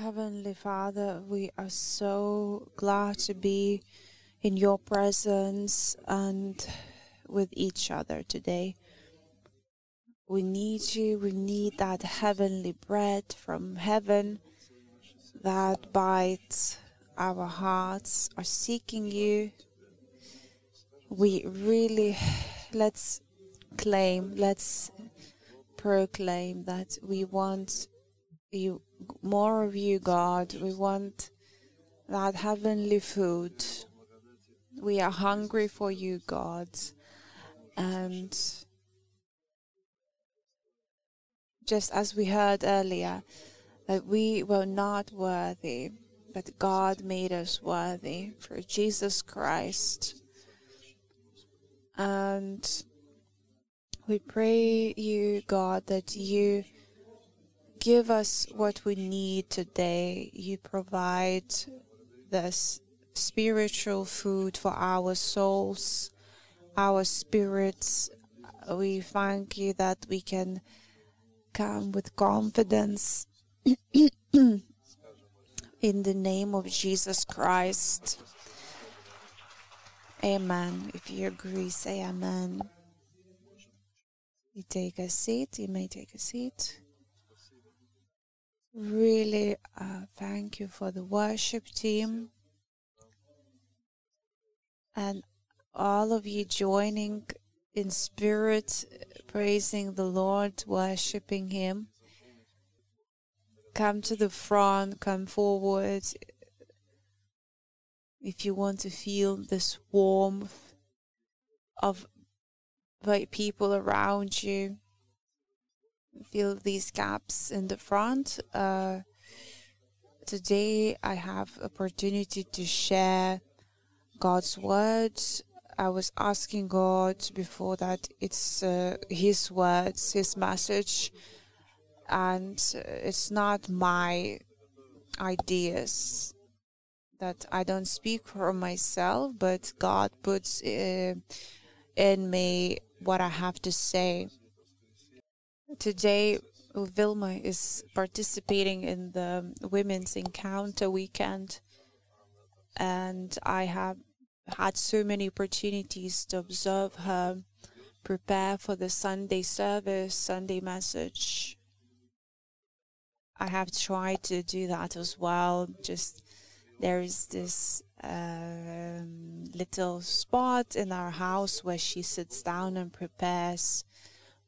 Heavenly Father, we are so glad to be in your presence and with each other today. We need you. We need that heavenly bread from heaven that bites our hearts, are seeking you. We really, let's proclaim that we want you, more of you, God. We want that heavenly food. We are hungry for you, God. And just as we heard earlier, that we were not worthy, but God made us worthy through Jesus Christ. And we pray you, God, that you give us what we need today. You provide this spiritual food for our souls, our spirits. We thank you that we can come with confidence in the name of Jesus Christ. Amen. If you agree, say amen. You take a seat. You may take a seat. Really thank you for the worship team and all of you joining in spirit, praising the Lord, worshiping Him. Come to the front, come forward. If you want to feel this warmth of people around you, feel these gaps in the front. Today I have opportunity to share God's words. I was asking God before that it's His words, His message, and it's not my ideas that I don't speak for myself, but God puts in me what I have to say. Today, Vilma is participating in the Women's Encounter Weekend, and I have had so many opportunities to observe her prepare for the Sunday service, Sunday message. I have tried to do that as well. Just there is this little spot in our house where she sits down and prepares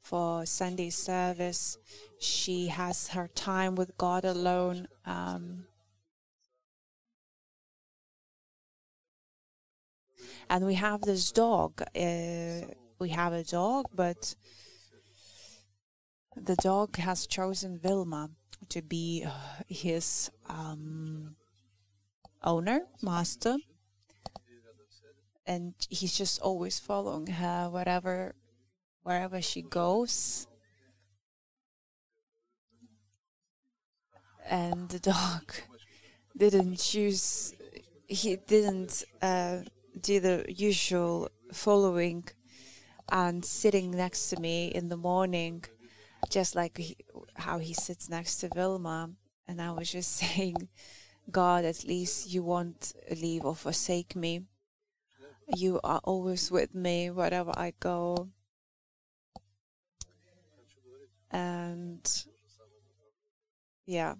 for Sunday service. She has her time with God alone. And we have this dog. We have a dog, but the dog has chosen Vilma to be his owner, master. And he's just always following her wherever she goes. And the dog didn't choose, he didn't do the usual following and sitting next to me in the morning, just like how he sits next to Vilma. And I was just saying, God, at least you won't leave or forsake me. You are always with me wherever I go. And yeah,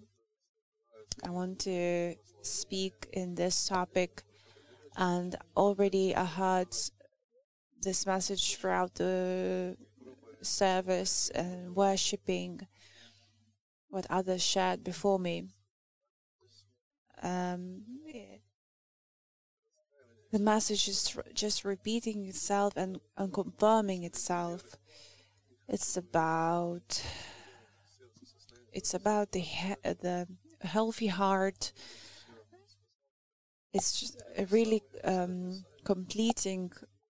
I want to speak in this topic. And already I heard this message throughout the service and worshiping what others shared before me. The message is just repeating itself and confirming itself. It's about the healthy heart. It's just really completing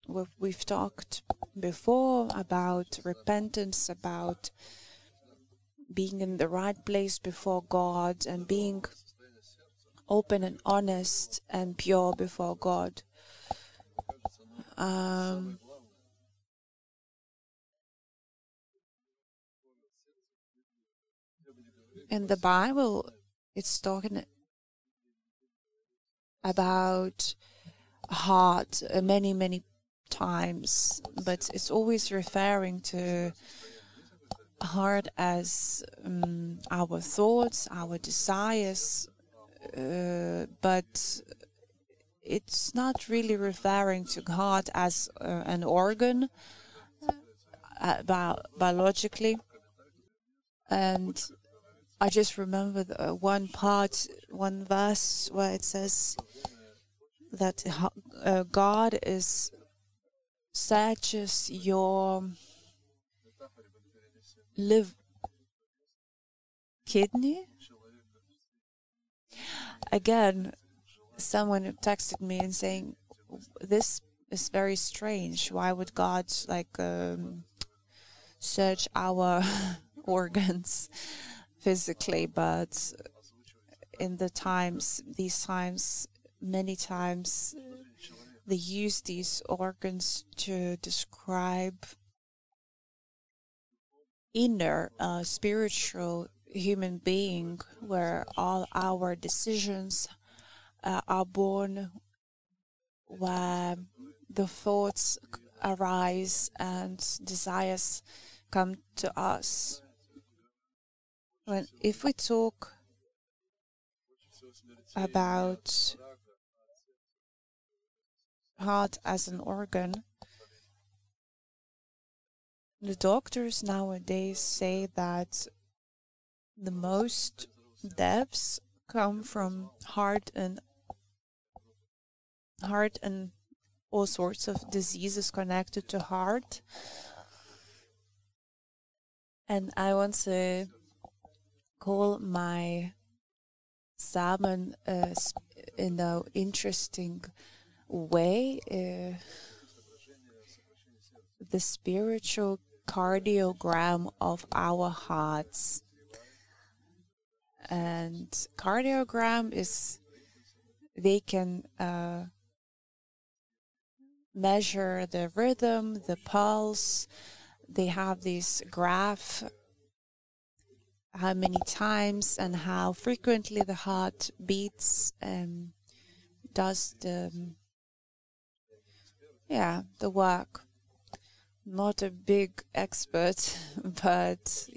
what we've talked before about repentance, about being in the right place before God and being open and honest and pure before God. In the Bible, It's talking about heart many, many times, but it's always referring to heart as our thoughts, our desires, but it's not really referring to heart as an organ biologically. And I just remember one verse where it says that God searches your liver, kidney. Again, someone texted me and saying, "This is very strange. Why would God search our organs physically?" But in these times, many times they use these organs to describe inner spiritual human being, where all our decisions are born, where the thoughts arise and desires come to us. If we talk about heart as an organ, the doctors nowadays say that the most deaths come from heart and all sorts of diseases connected to heart. And I want to call my sermon in an interesting way, the spiritual cardiogram of our hearts. And cardiogram is, they can measure the rhythm, the pulse. They have this graph, how many times and how frequently the heart beats and does the work. Not a big expert, but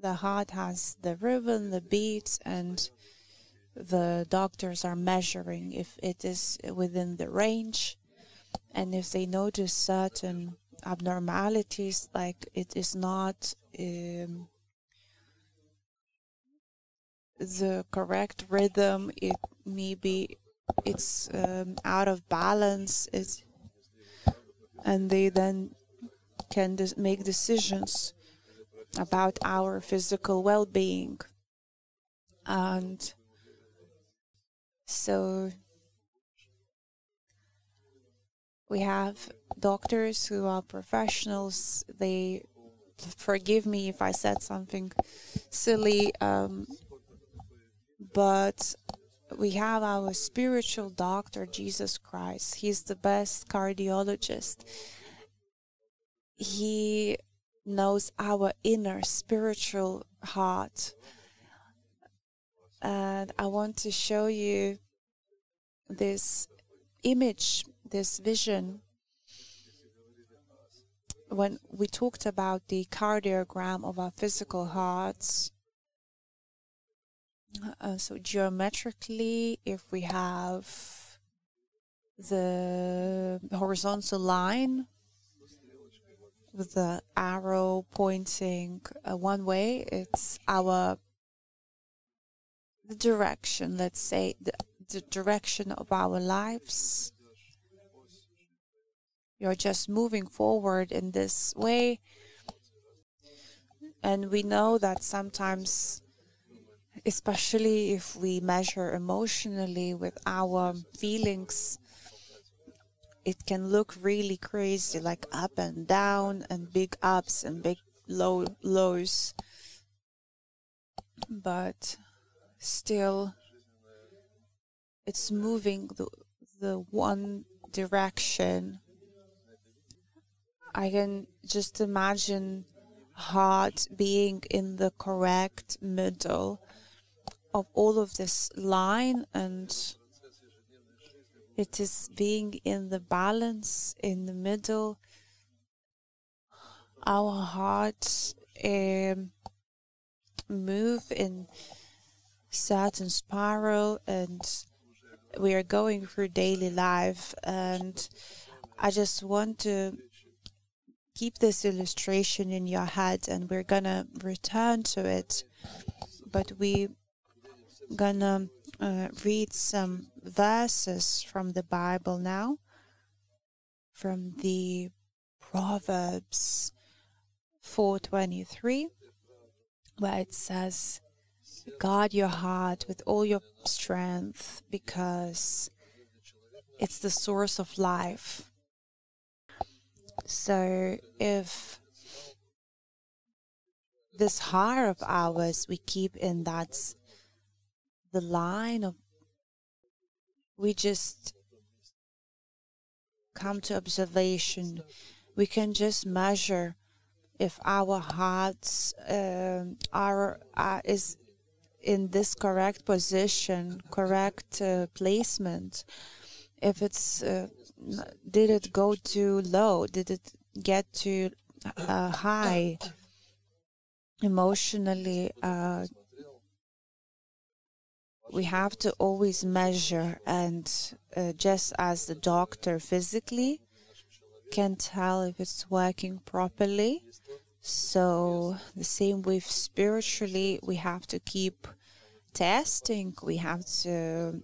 the heart has the rhythm, the beats, and the doctors are measuring if it is within the range. And if they notice certain abnormalities, like it is not the correct rhythm, it maybe it's out of balance, and they then can make decisions about our physical well-being. And so we have doctors who are professionals. They forgive me if I said something silly, but we have our spiritual doctor, Jesus Christ. He's the best cardiologist. He knows our inner spiritual heart. And I want to show you this image, this vision. When we talked about the cardiogram of our physical hearts, so geometrically, if we have the horizontal line with the arrow pointing one way, it's the direction, let's say, the direction of our lives. You're just moving forward in this way. And we know that sometimes, especially if we measure emotionally with our feelings, it can look really crazy, like up and down and big ups and big lows. But still, it's moving the one direction. I can just imagine heart being in the correct middle of all of this line, and it is being in the balance, in the middle. Our hearts move in certain spiral, and we are going through daily life. And I just want to keep this illustration in your head, and we're gonna return to it, but we gonna read some verses from the Bible now, from the Proverbs 4:23, where it says, guard your heart with all your strength, because it's the source of life. So if this heart of ours we keep in that the line of, we just come to observation, we can just measure if our hearts is in this correct position, correct placement. If it's did it go too low? Did it get too high? Emotionally, we have to always measure, and just as the doctor physically can tell if it's working properly, so the same with spiritually, we have to keep testing, we have to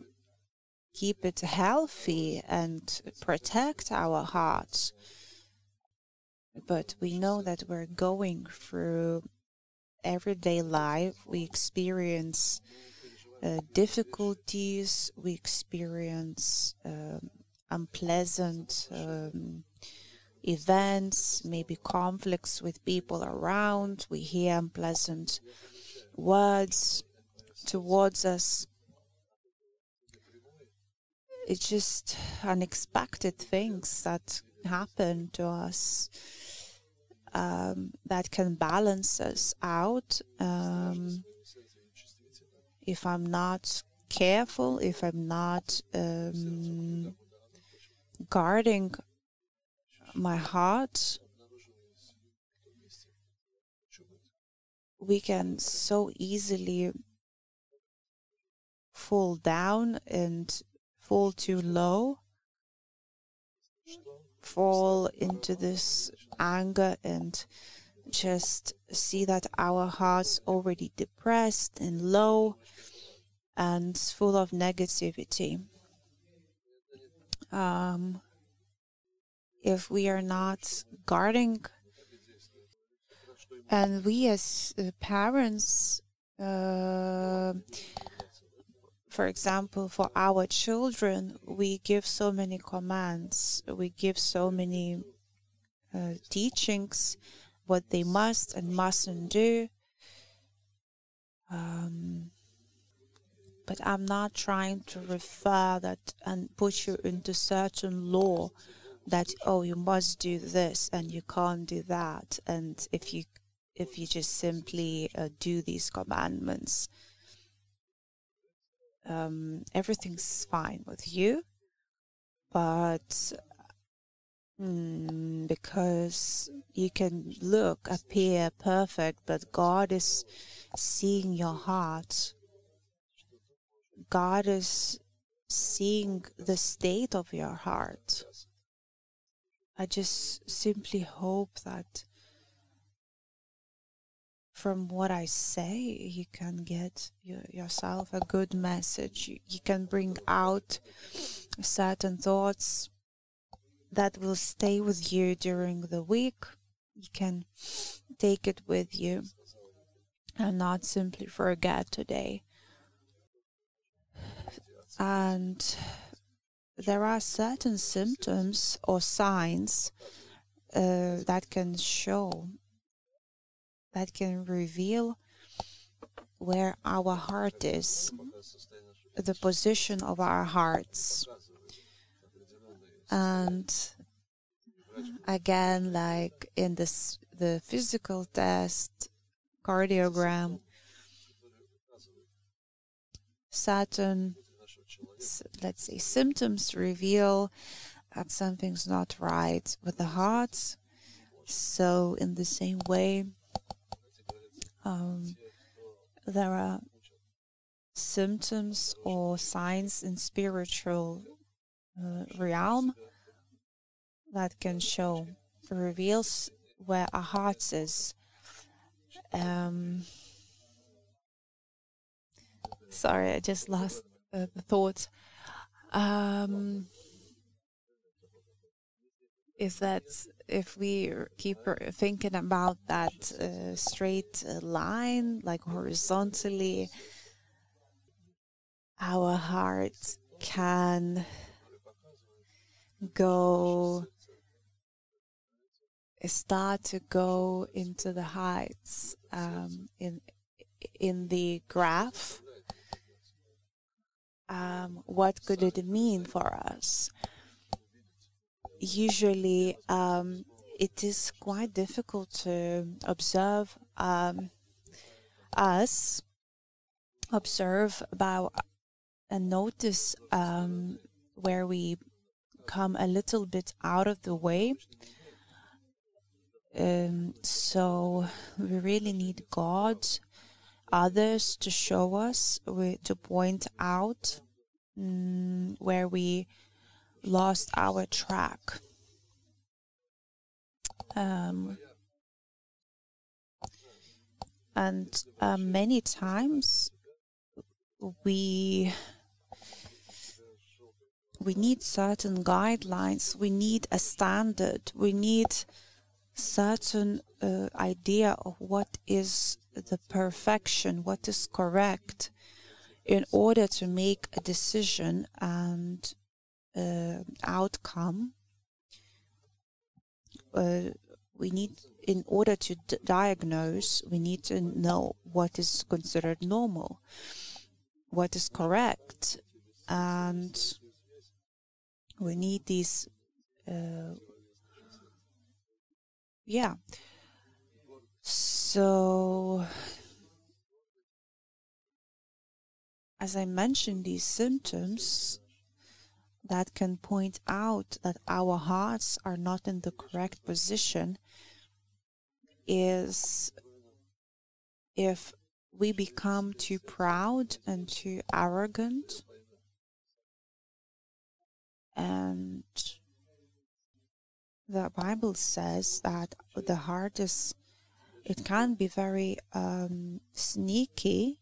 keep it healthy and protect our hearts. But we know that we're going through everyday life. We experience difficulties. We experience unpleasant events, maybe conflicts with people around. We hear unpleasant words towards us. It's just unexpected things that happen to us that can balance us out. If I'm not careful, if I'm not guarding my heart, we can so easily fall down and fall too low, fall into this anger, and just see that our heart's already depressed and low and full of negativity. If we are not guarding, and we as parents, for example, for our children, we give so many commands, we give so many teachings, what they must and mustn't do. But I'm not trying to refer that and put you into certain law that, oh, you must do this and you can't do that. And if you just simply do these commandments, everything's fine with you, but because you can appear perfect, but God is seeing your heart. God is seeing the state of your heart. I just simply hope that from what I say, you can get yourself a good message. You can bring out certain thoughts that will stay with you during the week. You can take it with you and not simply forget today. And there are certain symptoms or signs that can show, that can reveal where our heart is, the position of our hearts. And again, like in this the physical test, cardiogram, Saturn, let's say symptoms reveal that something's not right with the heart. So in the same way, there are symptoms or signs in spiritual realm that can show, reveals where our heart is. Sorry, I just lost the thought. Is that if we keep thinking about that straight line, like horizontally, our heart can go, start to go into the heights in the graph. What could it mean for us? Usually, it is quite difficult to observe and notice where we come a little bit out of the way. So we really need God, others to show us, to point out where we lost our track. And many times we need certain guidelines, we need a standard, we need certain idea of what is the perfection, what is correct, in order to make a decision and outcome. We need, in order to diagnose, we need to know what is considered normal, what is correct, and we need these So as I mentioned, these symptoms that can point out that our hearts are not in the correct position is if we become too proud and too arrogant, and the Bible says that the heart is, it can be very sneaky,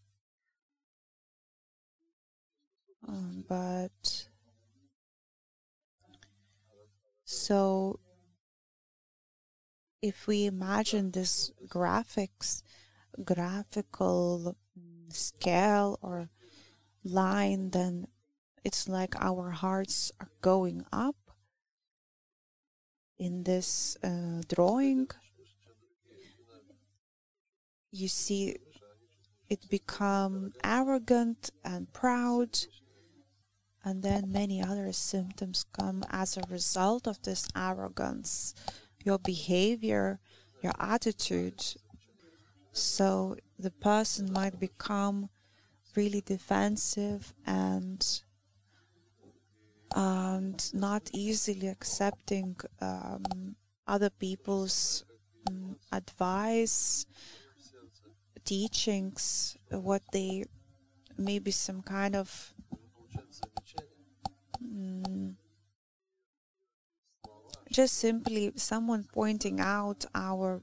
but so if we imagine this graphical scale or line, then it's like our hearts are going up in this drawing. You see it become arrogant and proud, and then many other symptoms come as a result of this arrogance, your behavior, your attitude. So the person might become really defensive and not easily accepting other people's advice, teachings, what they, maybe some kind of just simply someone pointing out our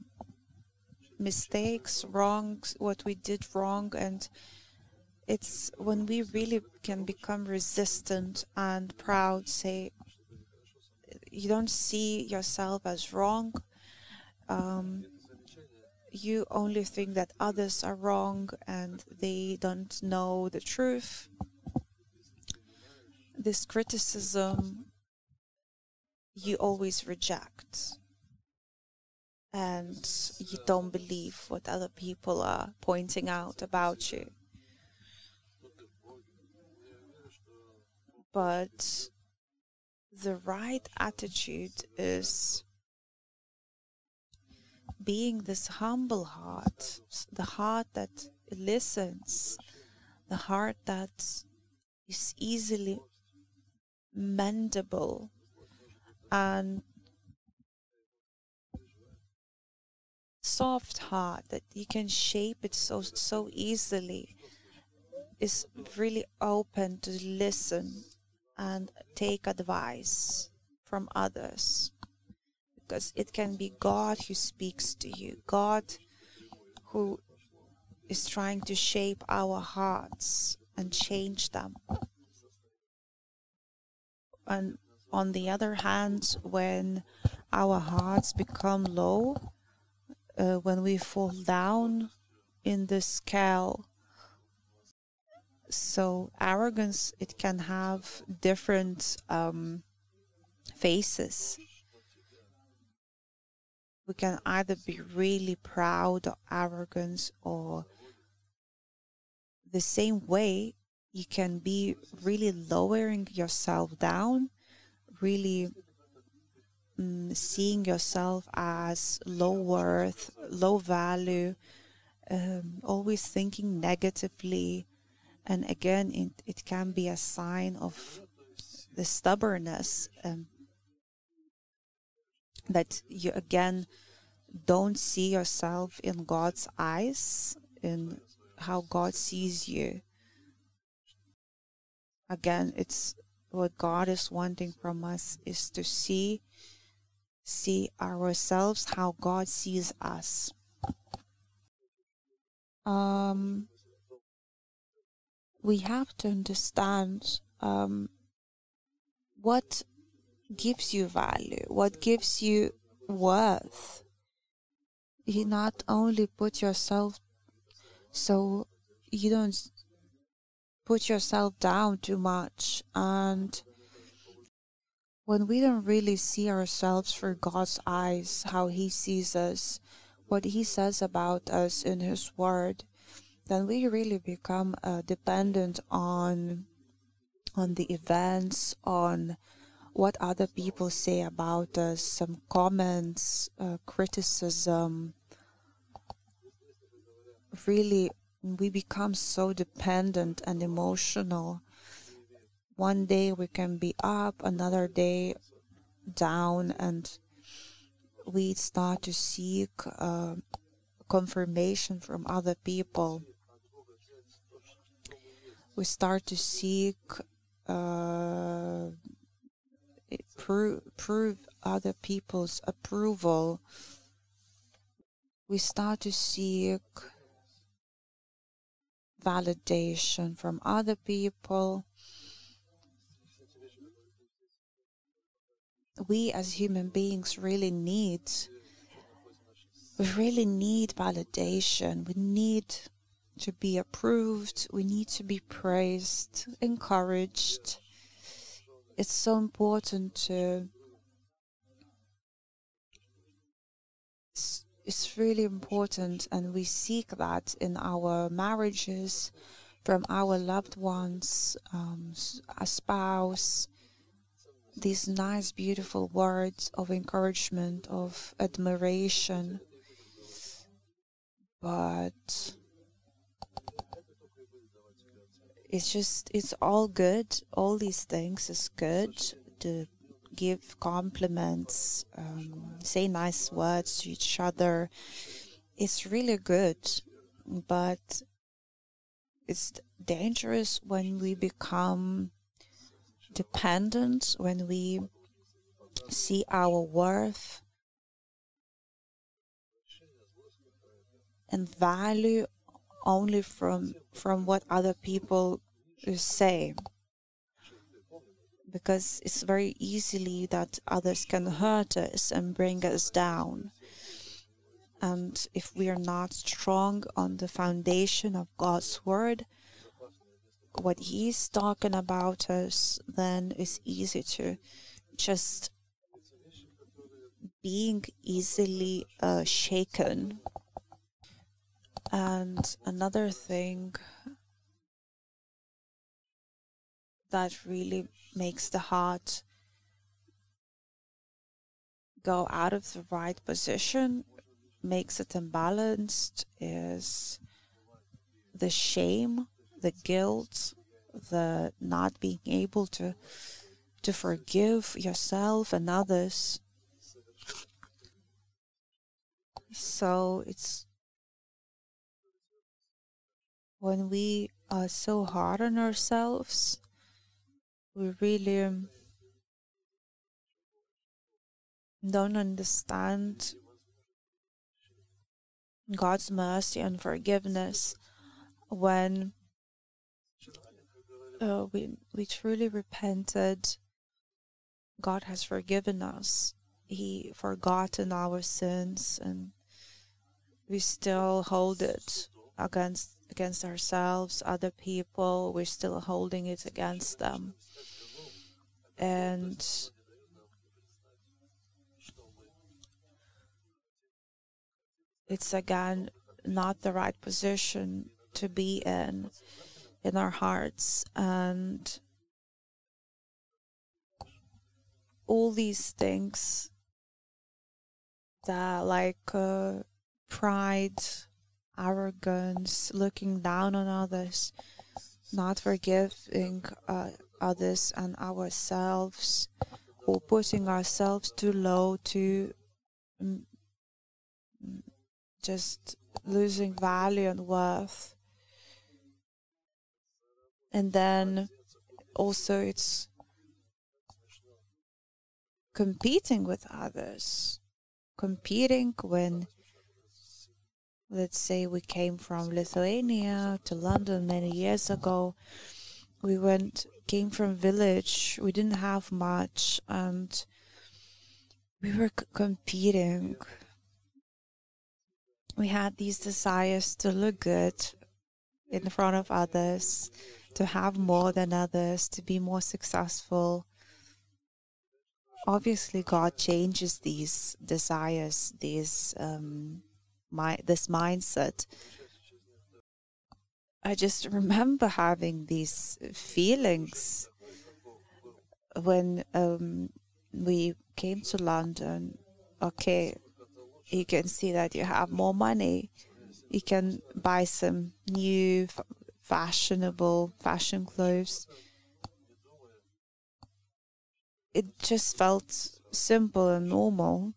mistakes, wrongs, what we did wrong. And it's when we really can become resistant and proud, say, you don't see yourself as wrong. You only think that others are wrong and they don't know the truth. This criticism you always reject, and you don't believe what other people are pointing out about you. But the right attitude is being this humble heart, the heart that listens, the heart that is easily mendable, and soft heart that you can shape it so easily, is really open to listen and take advice from others, because it can be God who speaks to you, God who is trying to shape our hearts and change them. And on the other hand, when our hearts become low, when we fall down in the scale, so arrogance, it can have different faces. We can either be really proud or arrogant, or the same way you can be really lowering yourself down, really seeing yourself as low worth, low value, always thinking negatively. And again, it can be a sign of the stubbornness, that you again don't see yourself in God's eyes, in how God sees you. Again, it's what God is wanting from us, is to see ourselves how God sees us. We have to understand what gives you value, what gives you worth. You not only put yourself, so you don't put yourself down too much. And when we don't really see ourselves through God's eyes, how He sees us, what He says about us in His Word, then we really become dependent on the events, on what other people say about us, some comments, criticism. Really, we become so dependent and emotional. One day we can be up, another day down, and we start to seek confirmation from other people. We start to seek prove other people's approval. We start to seek validation from other people. We as human beings really need validation. We need to be approved. We need to be praised, encouraged. It's so important to, it's really important, and we seek that in our marriages, from our loved ones, a spouse, these nice, beautiful words of encouragement, of admiration. But it's all good. All these things is good, to give compliments, say nice words to each other. It's really good, but it's dangerous when we become dependent, when we see our worth and value only from what other people say, because it's very easily that others can hurt us and bring us down. And if we are not strong on the foundation of God's Word, what He's talking about us, then it's easy to just being easily shaken. And another thing that really makes the heart go out of the right position makes it unbalanced is the shame, the guilt, the not being able to forgive yourself and others. So it's when we are so hard on ourselves, we really don't understand God's mercy and forgiveness. When we truly repented, God has forgiven us. He forgotten our sins, and we still hold it against ourselves, other people. We're still holding it against them. And it's again not the right position to be in our hearts. And all these things that like pride, arrogance, looking down on others, not forgiving others and ourselves, or putting ourselves too low, to just losing value and worth. And then also it's competing with others, competing when, let's say, we came from Lithuania to London many years ago. We came from village, we didn't have much, and we were competing. We had these desires to look good in front of others, to have more than others, to be more successful. Obviously, God changes these desires, this mindset. I just remember having these feelings when we came to London. Okay, you can see that you have more money. You can buy some new fashionable fashion clothes. It just felt simple and normal.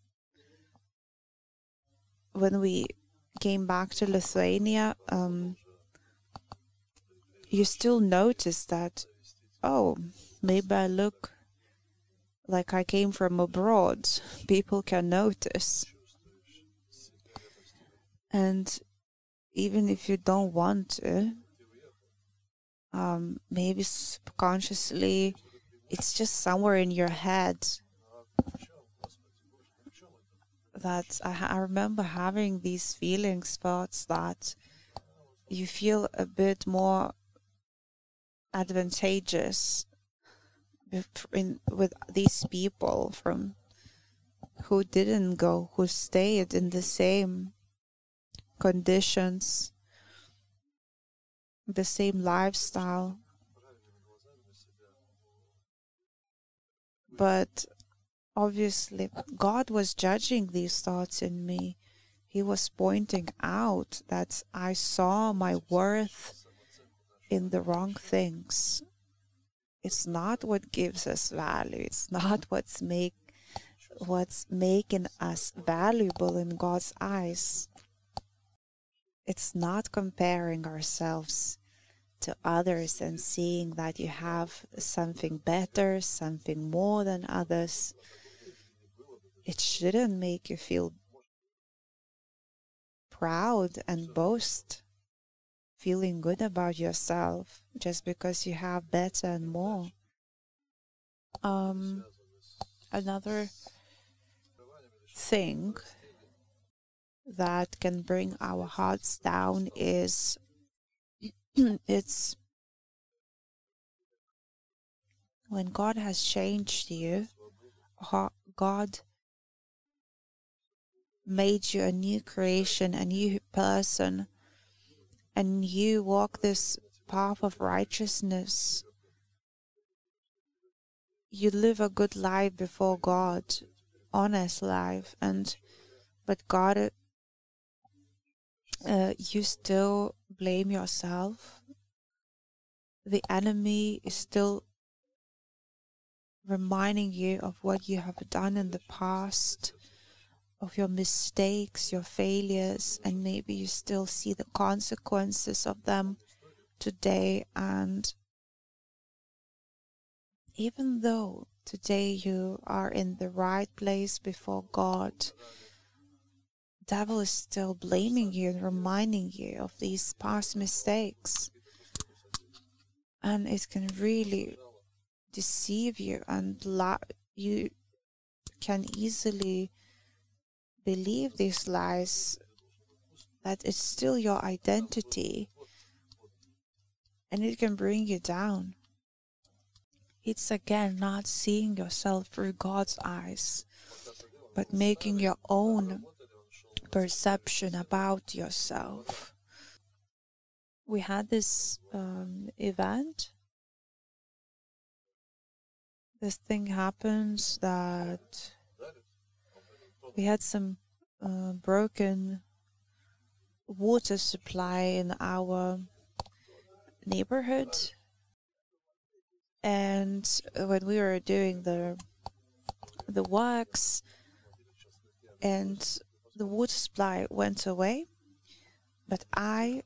When we came back to Lithuania, you still notice that, oh, maybe I look like I came from abroad. People can notice. And even if you don't want to, maybe subconsciously, it's just somewhere in your head. That I remember having these feelings, thoughts that you feel a bit more advantageous with these people from who didn't go, who stayed in the same conditions, the same lifestyle. But obviously, God was judging these thoughts in me. He was pointing out that I saw my worth in the wrong things. It's not what gives us value. It's not what's making us valuable in God's eyes. It's not comparing ourselves to others and seeing that you have something better, something more than others. It shouldn't make you feel proud and boast, feeling good about yourself just because you have better and more. Another thing that can bring our hearts down is it's when God has changed you, God made you a new creation, a new person, and you walk this path of righteousness. You live a good life before God, honest life, but God you still blame yourself. The enemy is still reminding you of what you have done in the past, of your mistakes, your failures, and maybe you still see the consequences of them today. And even though today you are in the right place before God, devil is still blaming you and reminding you of these past mistakes. And it can really deceive you, and you can easily believe these lies, that it's still your identity, and it can bring you down. It's again not seeing yourself through God's eyes, but making your own perception about yourself. We had this event. This thing happens that we had some broken water supply in our neighborhood, and when we were doing the works, and the water supply went away, but I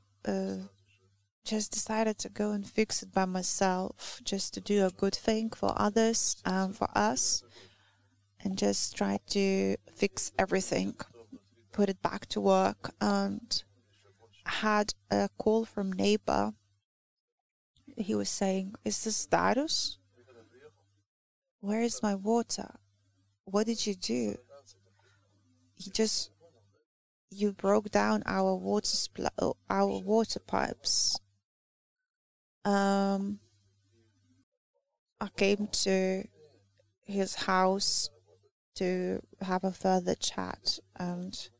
just decided to go and fix it by myself, just to do a good thing for others and for us, and just try to fix everything, put it back to work. And had a call from neighbor. He was saying, "Is this Darius? Where is my water? What did you do? You broke down our water pipes." I came to his house to have a further chat, and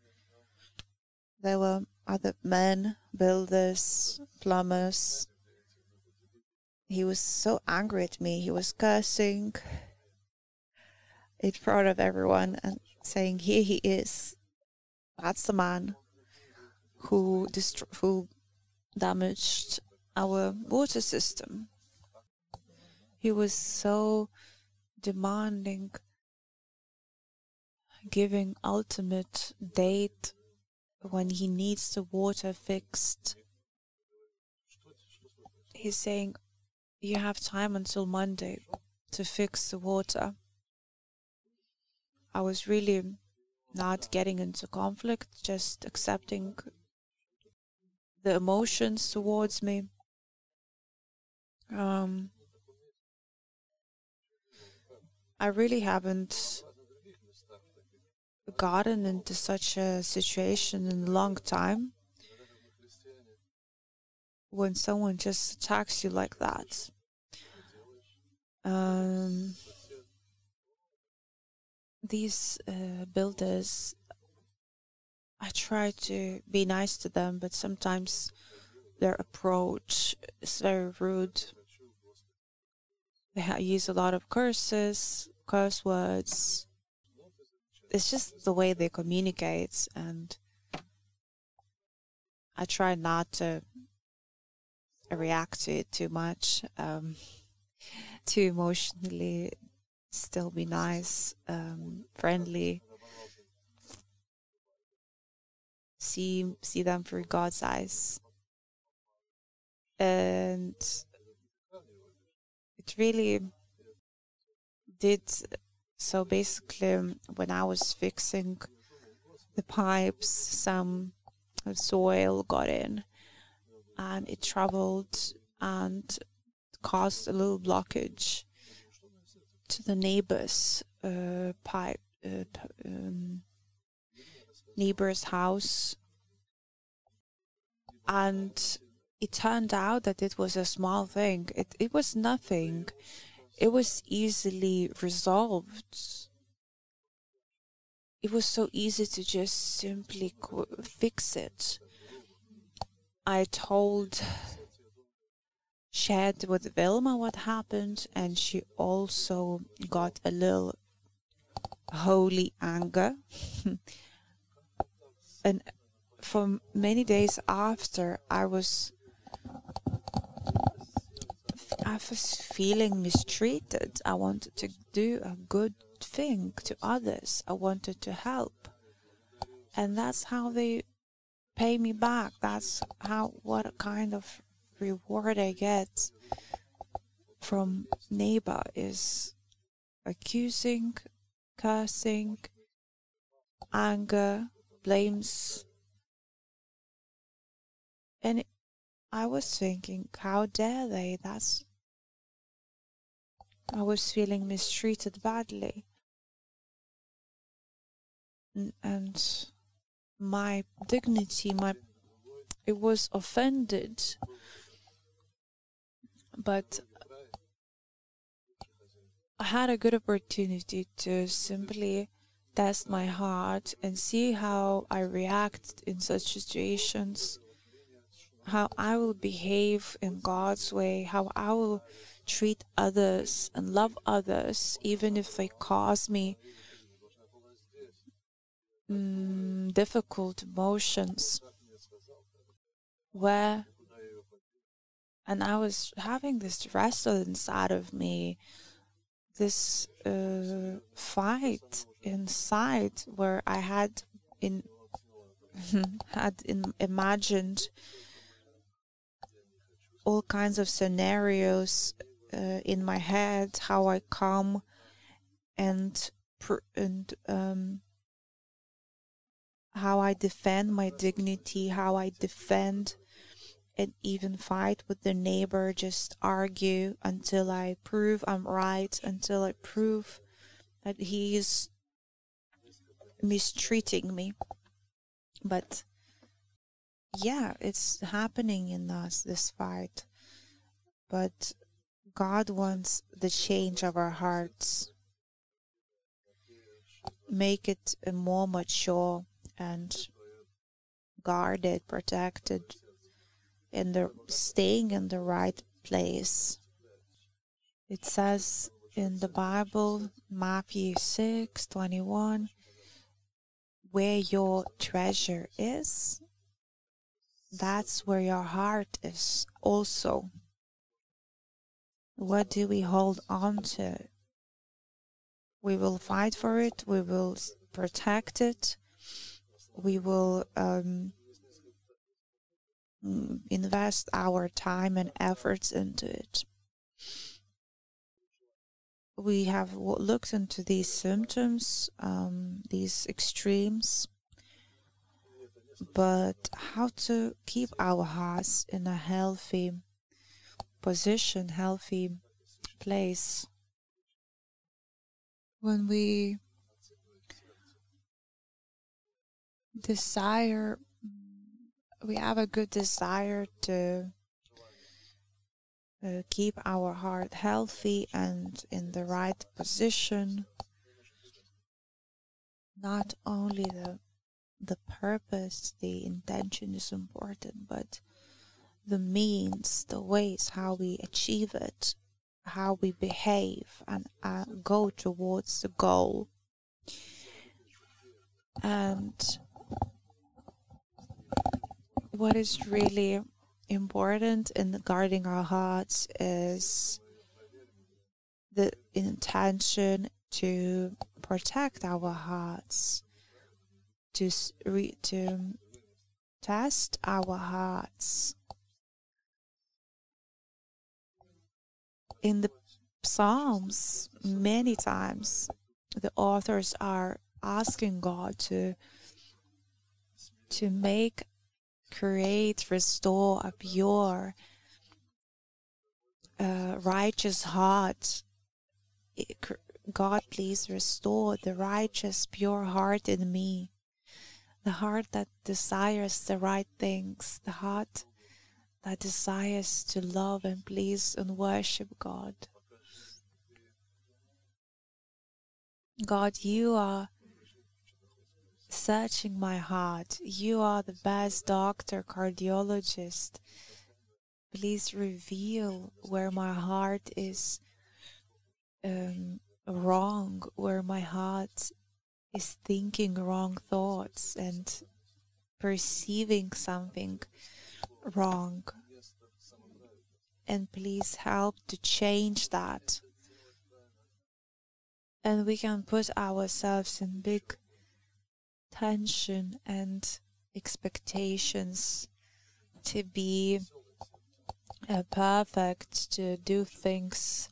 there were other men, builders, plumbers. He was so angry at me. He was cursing in front of everyone and saying, "Here he is. That's the man who damaged our water system." He was so demanding, giving ultimate date when he needs the water fixed. He's saying, "You have time until Monday to fix the water." I was really not getting into conflict, just accepting the emotions towards me. I really haven't gotten into such a situation in a long time, when someone just attacks you like that. These builders, I try to be nice to them, but sometimes their approach is very rude. They use a lot of curse words. It's just the way they communicate, and I try not to react to it too much, too emotionally. Still be nice, friendly, see them through God's eyes. And it really did. So basically, when I was fixing the pipes, some soil got in, and it traveled and caused a little blockage to the neighbor's neighbor's house. And it turned out that it was a small thing. It was nothing. It was easily resolved. It was so easy to just simply fix it. I shared with Vilma what happened, and she also got a little holy anger and for many days after, I was feeling mistreated. I wanted to do a good thing to others. I wanted to help. And that's how they pay me back. That's what kind of reward I get from neighbor is accusing, cursing, anger, blames. And I was thinking, how dare they? I was feeling mistreated badly. And my dignity, it was offended. But I had a good opportunity to simply test my heart and see how I react in such situations, how I will behave in God's way, how I will treat others and love others, even if they cause me difficult emotions. And I was having this wrestle inside of me, this fight inside where I had imagined all kinds of scenarios in my head, how I come and how I defend my dignity, how I defend and even fight with the neighbor, just argue until I prove I'm right, until I prove that he is mistreating me. But yeah, it's happening in us, this fight. But God wants the change of our hearts. Make it more mature and guarded, protected, and staying in the right place. It says in the Bible, Matthew 6:21, where your treasure is, that's where your heart is also. What do we hold on to? We will fight for it, we will protect it, we will invest our time and efforts into it. We have looked into these symptoms, these extremes, but how to keep our hearts in a healthy position, healthy place. When we desire, we have a good desire to keep our heart healthy and in the right position. Not only the purpose, the intention is important, but the means, the ways, how we achieve it, how we behave and go towards the goal. And what is really important in guarding our hearts is the intention to protect our hearts, to test our hearts. In the Psalms, many times the authors are asking God to make, create, restore a pure, righteous heart. God, please restore the righteous, pure heart in me. The heart that desires the right things. The heart that desires to love and please and worship God. God, you are searching my heart. You are the best doctor, cardiologist. Please reveal where my heart is wrong, where my heart is thinking wrong thoughts and perceiving something wrong, and please help to change that. And we can put ourselves in big tension and expectations to be perfect, to do things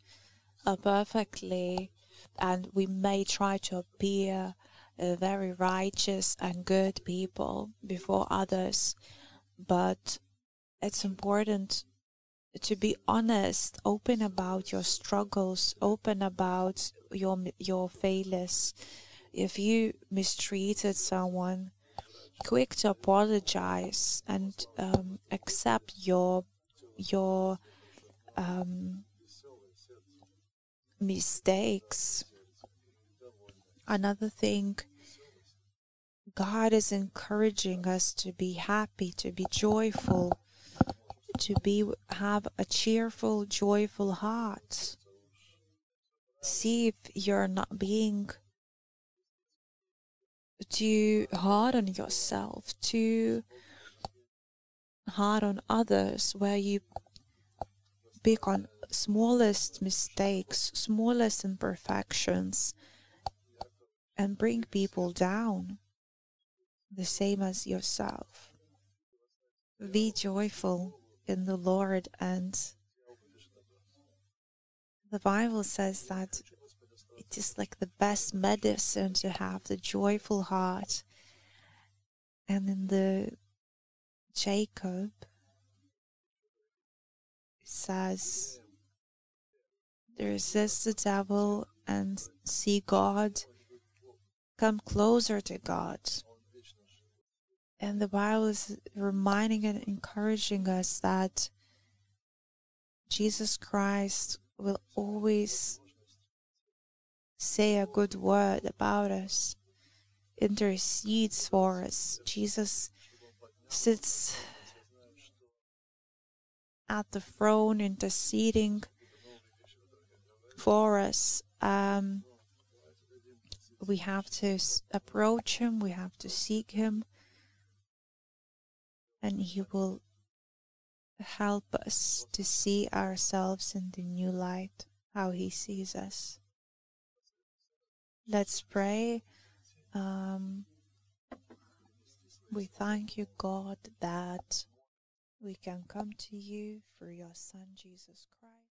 perfectly, and we may try to appear very righteous and good people before others, but it's important to be honest, open about your struggles, open about your failures. If you mistreated someone, quick to apologize and accept your mistakes. Another thing, God is encouraging us to be happy, to be joyful, to have a cheerful, joyful heart. See if you're not being too hard on yourself, too hard on others, where you pick on smallest mistakes, smallest imperfections, and bring people down, the same as yourself. Be joyful in the Lord, and the Bible says that it is like the best medicine to have the joyful heart. And in the Jacob, it says, resist the devil and see God, come closer to God. And the Bible is reminding and encouraging us that Jesus Christ will always say a good word about us, intercedes for us. Jesus sits at the throne interceding for us. We have to approach him, we have to seek him, and he will help us to see ourselves in the new light, how he sees us. Let's pray. We thank you, God, that we can come to you through your Son, Jesus Christ.